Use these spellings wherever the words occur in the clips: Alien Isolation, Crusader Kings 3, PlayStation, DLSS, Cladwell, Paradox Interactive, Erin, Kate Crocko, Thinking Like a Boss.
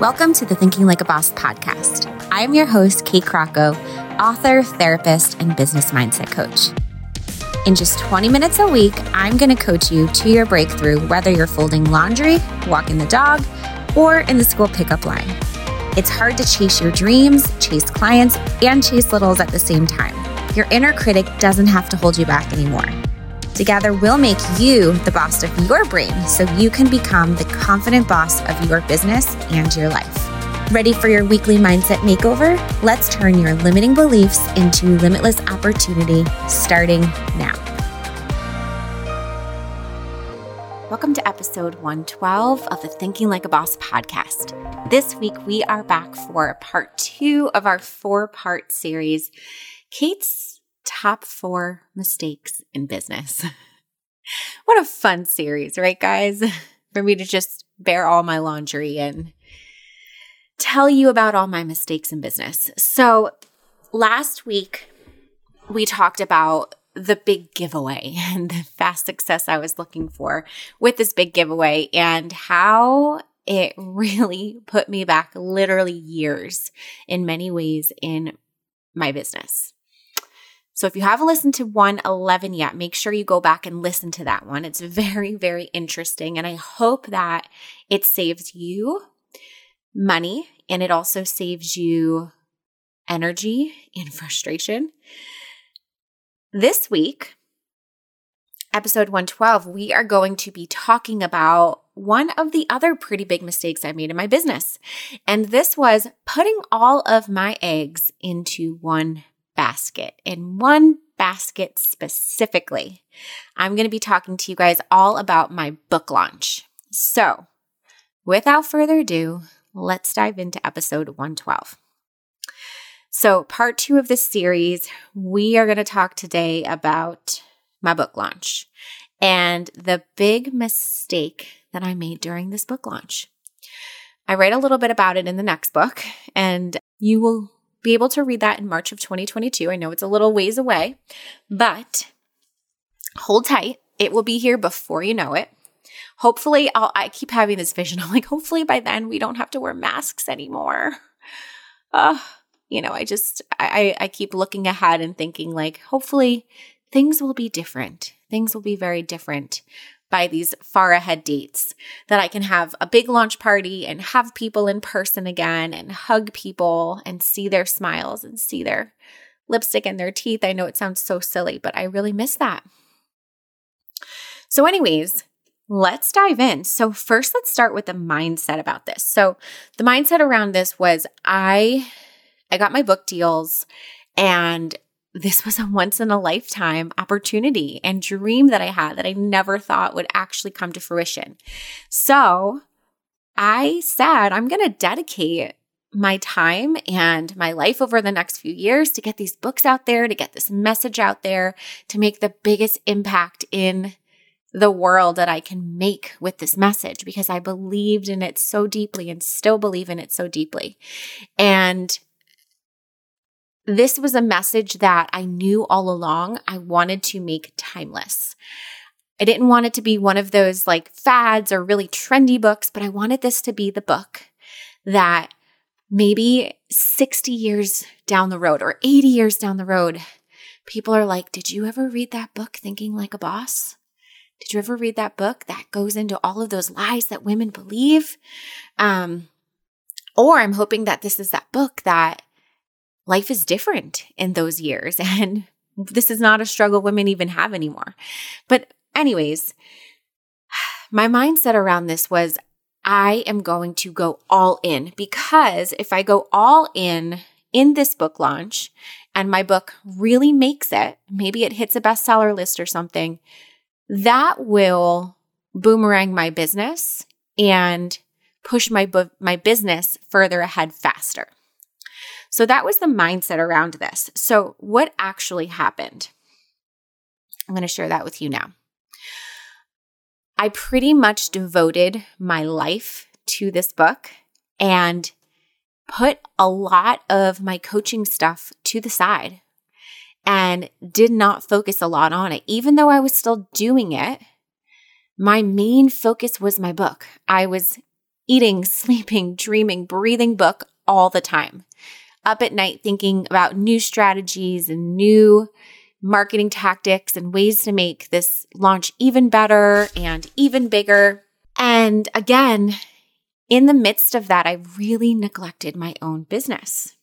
Welcome to the Thinking Like a Boss podcast. I'm your host, Kate Crocko, author, therapist, and business mindset coach. In just 20 minutes a week, I'm going to coach you to your breakthrough, whether you're folding laundry, walking the dog, or in the school pickup line. It's hard to chase your dreams, chase clients, and chase littles at the same time. Your inner critic doesn't have to hold you back anymore. Together, we'll make you the boss of your brain so you can become the confident boss of your business and your life. Ready for your weekly mindset makeover? Let's turn your limiting beliefs into limitless opportunity starting now. Welcome to episode 112 of the Thinking Like a Boss podcast. This week, we are back for part 2 of our 4-part series, Kate's Top 4 Mistakes in Business. What a fun series, right, guys? For me to just bear all my laundry and tell you about all my mistakes in business. So last week, we talked about the big giveaway and the fast success I was looking for with this big giveaway and how it really put me back literally years in many ways in my business. So if you haven't listened to 111 yet, make sure you go back and listen to that one. It's very, very interesting, and I hope that it saves you money, and it also saves you energy and frustration. This week, episode 112, we are going to be talking about one of the other pretty big mistakes I made in my business, and this was putting all of my eggs into one basket, in one basket specifically. I'm going to be talking to you guys all about my book launch. So without further ado, let's dive into episode 112. So part 2 of this series, we are going to talk today about my book launch and the big mistake that I made during this book launch. I write a little bit about it in the next book, and you will be able to read that in March of 2022. I know it's a little ways away, but hold tight. It will be here before you know it. Hopefully, I keep having this vision. I'm like, hopefully by then we don't have to wear masks anymore. I keep looking ahead and thinking like, hopefully things will be different. Things will be very different by these far ahead dates, that I can have a big launch party and have people in person again and hug people and see their smiles and see their lipstick and their teeth. I know it sounds so silly, but I really miss that. So anyways, let's dive in. So first, let's start with the mindset about this. So the mindset around this was I got my book deals, and this was a once-in-a-lifetime opportunity and dream that I had that I never thought would actually come to fruition. So I said, I'm going to dedicate my time and my life over the next few years to get these books out there, to get this message out there, to make the biggest impact in the world that I can make with this message, because I believed in it so deeply and still believe in it so deeply. And this was a message that I knew all along I wanted to make timeless. I didn't want it to be one of those like fads or really trendy books, but I wanted this to be the book that maybe 60 years down the road or 80 years down the road, people are like, did you ever read that book, Thinking Like a Boss? Did you ever read that book that goes into all of those lies that women believe? Or I'm hoping that this is that book that life is different in those years, and this is not a struggle women even have anymore. But anyways, my mindset around this was I am going to go all in, because if I go all in this book launch and my book really makes it, maybe it hits a bestseller list or something, that will boomerang my business and push my business further ahead faster. So that was the mindset around this. So what actually happened? I'm going to share that with you now. I pretty much devoted my life to this book and put a lot of my coaching stuff to the side and did not focus a lot on it. Even though I was still doing it, my main focus was my book. I was eating, sleeping, dreaming, breathing book all the time. Up at night thinking about new strategies and new marketing tactics and ways to make this launch even better and even bigger. And again, in the midst of that, I really neglected my own business.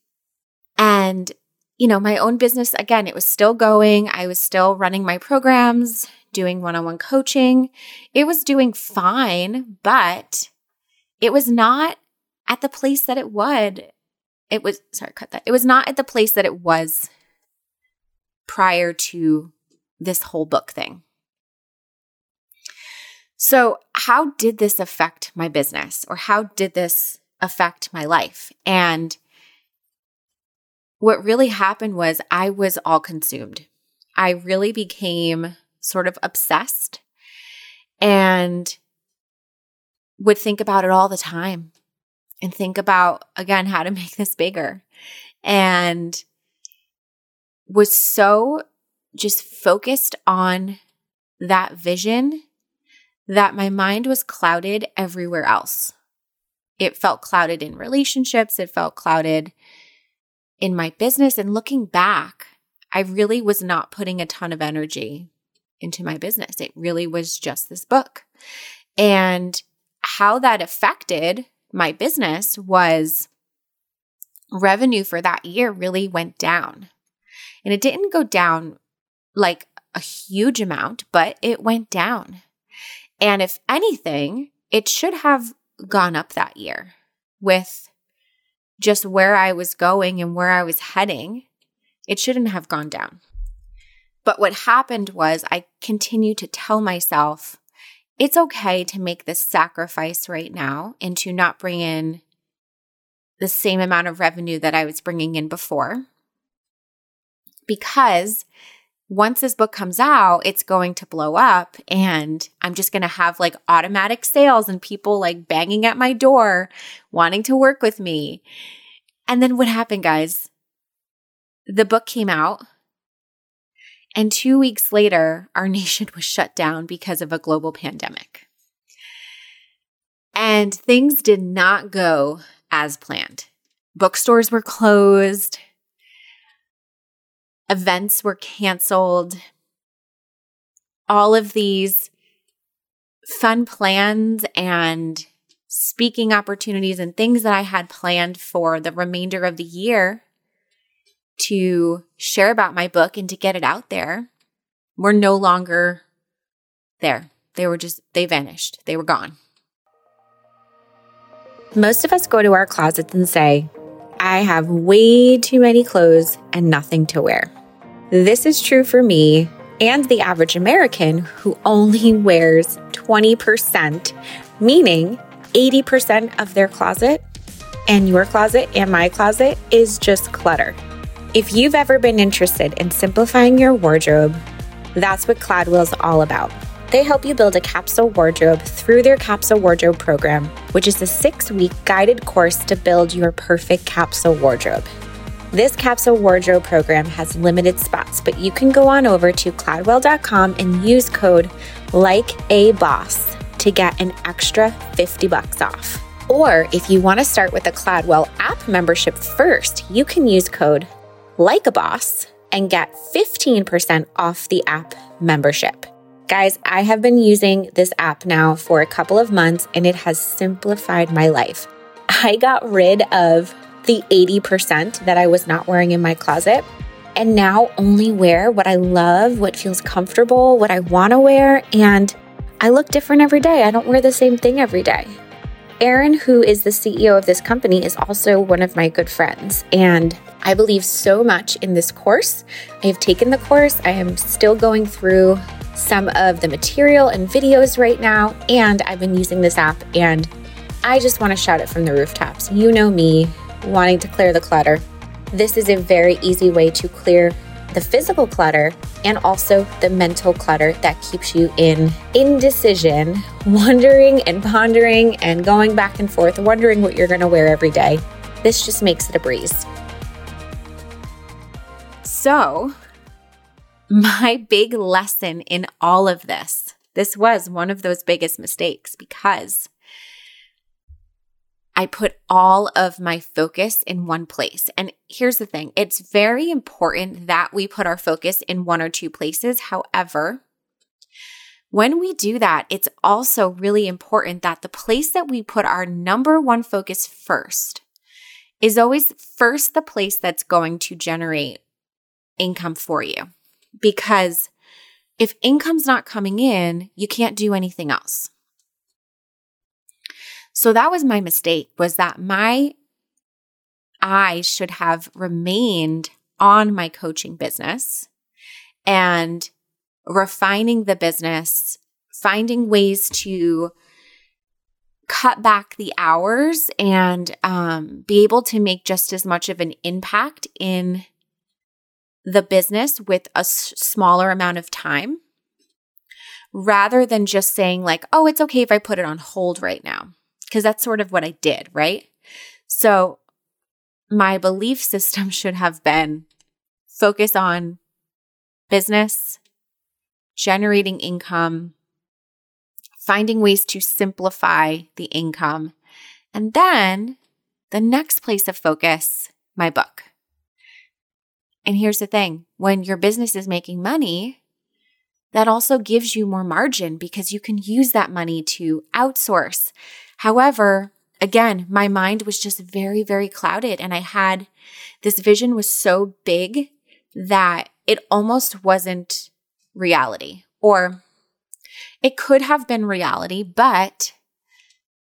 And, you know, my own business, again, it was still going. I was still running my programs, doing one-on-one coaching. It was doing fine, but it was not at the place that It was not at the place that it was prior to this whole book thing. So how did this affect my business, or how did this affect my life? And what really happened was I was all consumed. I really became sort of obsessed and would think about it all the time and think about, again, how to make this bigger, and was so just focused on that vision that my mind was clouded everywhere else. It felt clouded in relationships. It felt clouded in my business. And looking back, I really was not putting a ton of energy into my business. It really was just this book. And how that affected my business was revenue for that year really went down. And it didn't go down like a huge amount, but it went down. And if anything, it should have gone up that year with just where I was going and where I was heading. It shouldn't have gone down. But what happened was I continued to tell myself, it's okay to make this sacrifice right now and to not bring in the same amount of revenue that I was bringing in before, because once this book comes out, it's going to blow up, and I'm just going to have like automatic sales and people like banging at my door wanting to work with me. And then what happened, guys? The book came out, and 2 weeks later, our nation was shut down because of a global pandemic. And things did not go as planned. Bookstores were closed. Events were canceled. All of these fun plans and speaking opportunities and things that I had planned for the remainder of the year to share about my book and to get it out there were no longer there. They vanished. They were gone. Most of us go to our closets and say, I have way too many clothes and nothing to wear. This is true for me and the average American who only wears 20%, meaning 80% of their closet, and your closet and my closet is just clutter. If you've ever been interested in simplifying your wardrobe, that's what Cladwell's all about. They help you build a capsule wardrobe through their capsule wardrobe program, which is a 6-week guided course to build your perfect capsule wardrobe. This capsule wardrobe program has limited spots, but you can go on over to Cladwell.com and use code LikeABoss to get an extra $50 off. Or if you want to start with a Cladwell app membership first, you can use code LikeABoss and get 15% off the app membership. Guys, I have been using this app now for a couple of months, and it has simplified my life. I got rid of the 80% that I was not wearing in my closet, and now only wear what I love, what feels comfortable, what I want to wear, and I look different every day. I don't wear the same thing every day. Erin, who is the CEO of this company, is also one of my good friends, and I believe so much in this course. I have taken the course. I am still going through some of the material and videos right now, and I've been using this app, and I just want to shout it from the rooftops. You know me, wanting to clear the clutter. This is a very easy way to clear the physical clutter and also the mental clutter that keeps you in indecision, wondering and pondering and going back and forth, wondering what you're going to wear every day. This just makes it a breeze. So my big lesson in all of this was one of those biggest mistakes, because I put all of my focus in one place. And here's the thing. It's very important that we put our focus in one or two places. However, when we do that, it's also really important that the place that we put our number one focus first is always first the place that's going to generate income for you. Because if income's not coming in, you can't do anything else. So that was my mistake, was that my eyes should have remained on my coaching business and refining the business, finding ways to cut back the hours and be able to make just as much of an impact in the business with a smaller amount of time, rather than just saying like, oh, it's okay if I put it on hold right now. Because that's sort of what I did, right? So my belief system should have been focus on business, generating income, finding ways to simplify the income, and then the next place of focus, my book. And here's the thing, when your business is making money, that also gives you more margin because you can use that money to outsource. However, again, my mind was just very, very clouded, and I had this vision was so big that it almost wasn't reality, or it could have been reality, but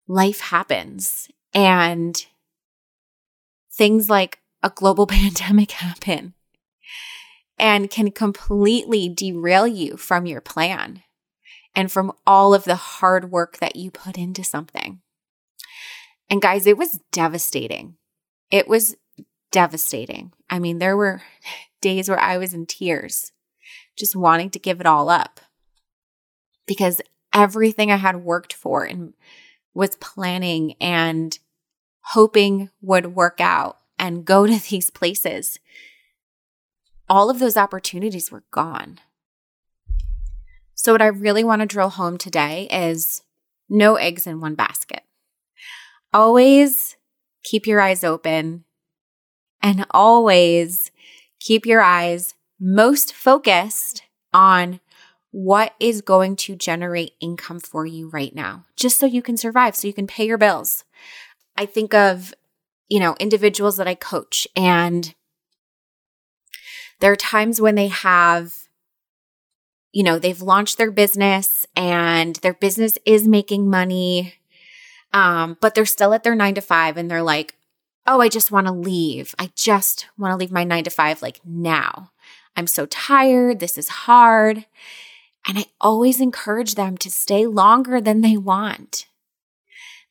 life happens and things like a global pandemic happen and can completely derail you from your plan and from all of the hard work that you put into something. And guys, it was devastating. It was devastating. I mean, there were days where I was in tears, just wanting to give it all up because everything I had worked for and was planning and hoping would work out and go to these places, all of those opportunities were gone. So what I really want to drill home today is no eggs in one basket. Always keep your eyes open and always keep your eyes most focused on what is going to generate income for you right now, just so you can survive, so you can pay your bills. I think of, individuals that I coach, and there are times when they have, they've launched their business and their business is making money, but they're still at their 9-to-5 and they're like, oh, I just want to leave. I just want to leave my 9-to-5 like now. I'm so tired. This is hard. And I always encourage them to stay longer than they want,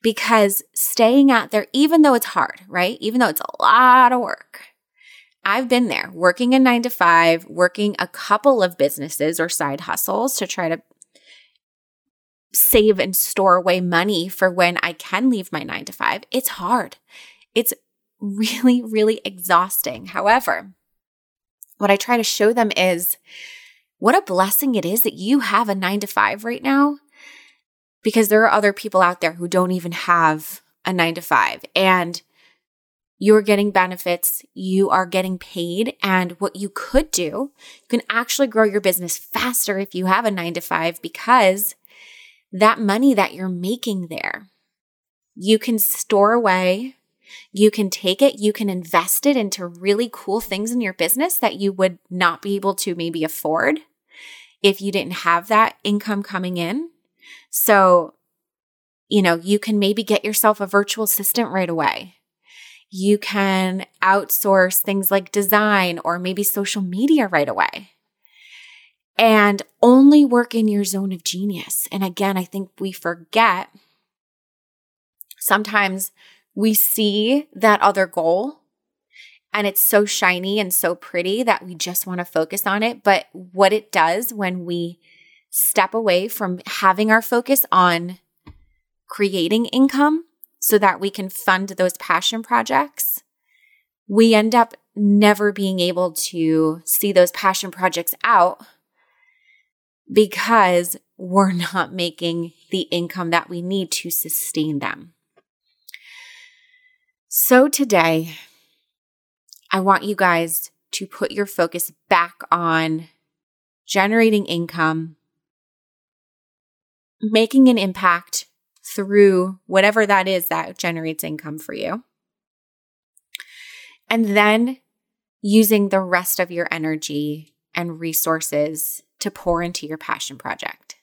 because staying out there, even though it's hard, right? Even though it's a lot of work. I've been there working a 9-to-5, working a couple of businesses or side hustles to try to save and store away money for when I can leave my 9-to-5. It's hard. It's really, really exhausting. However, what I try to show them is what a blessing it is that you have a 9-to-5 right now, because there are other people out there who don't even have a 9-to-5, and you're getting benefits, you are getting paid, and what you could do, you can actually grow your business faster if you have a 9-to-5, because that money that you're making there, you can store away. You can take it, you can invest it into really cool things in your business that you would not be able to maybe afford if you didn't have that income coming in. So, you can maybe get yourself a virtual assistant right away. You can outsource things like design or maybe social media right away. And only work in your zone of genius. And again, I think we forget sometimes. We see that other goal and it's so shiny and so pretty that we just want to focus on it. But what it does when we step away from having our focus on creating income so that we can fund those passion projects, we end up never being able to see those passion projects out because we're not making the income that we need to sustain them. So today, I want you guys to put your focus back on generating income, making an impact through whatever that is that generates income for you, and then using the rest of your energy and resources to pour into your passion project.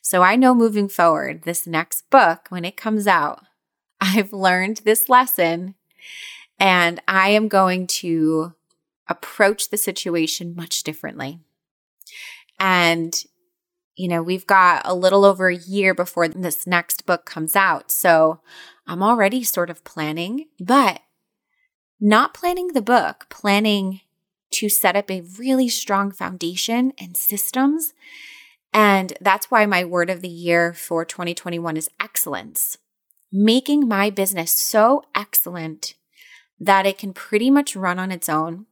So I know moving forward, this next book, when it comes out, I've learned this lesson and I am going to approach the situation much differently. And, you know, we've got a little over a year before this next book comes out. So I'm already sort of planning, but not planning the book, planning to set up a really strong foundation and systems. And that's why my word of the year for 2021 is excellence. Making my business so excellent that it can pretty much run on its own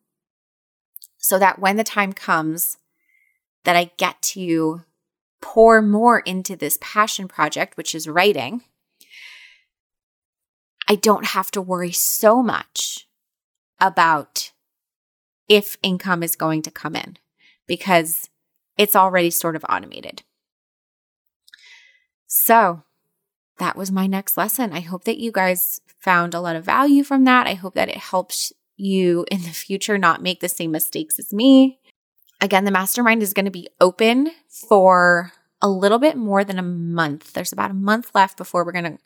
so that when the time comes that I get to pour more into this passion project, which is writing, I don't have to worry so much about if income is going to come in because it's already sort of automated. So that was my next lesson. I hope that you guys found a lot of value from that. I hope that it helps you in the future not make the same mistakes as me. Again, the mastermind is going to be open for a little bit more than a month. There's about a month left before we're going to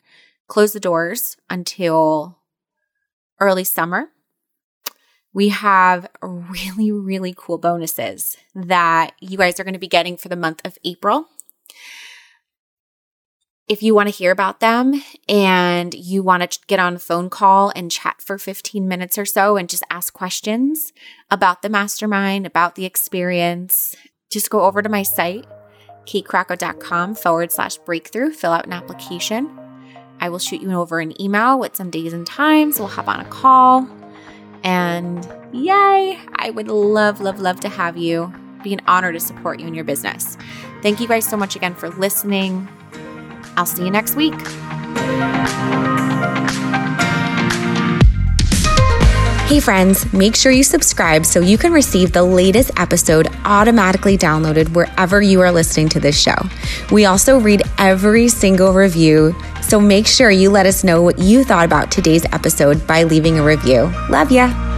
close the doors until early summer. We have really, really cool bonuses that you guys are going to be getting for the month of April. If you want to hear about them and you want to get on a phone call and chat for 15 minutes or so and just ask questions about the mastermind, about the experience, just go over to my site, katecrocko.com/breakthrough, fill out an application. I will shoot you over an email with some days and times. We'll hop on a call. And yay, I would love, love, love to have you. It'd be an honor to support you in your business. Thank you guys so much again for listening. I'll see you next week. Hey friends, make sure you subscribe so you can receive the latest episode automatically downloaded wherever you are listening to this show. We also read every single review, so make sure you let us know what you thought about today's episode by leaving a review. Love ya!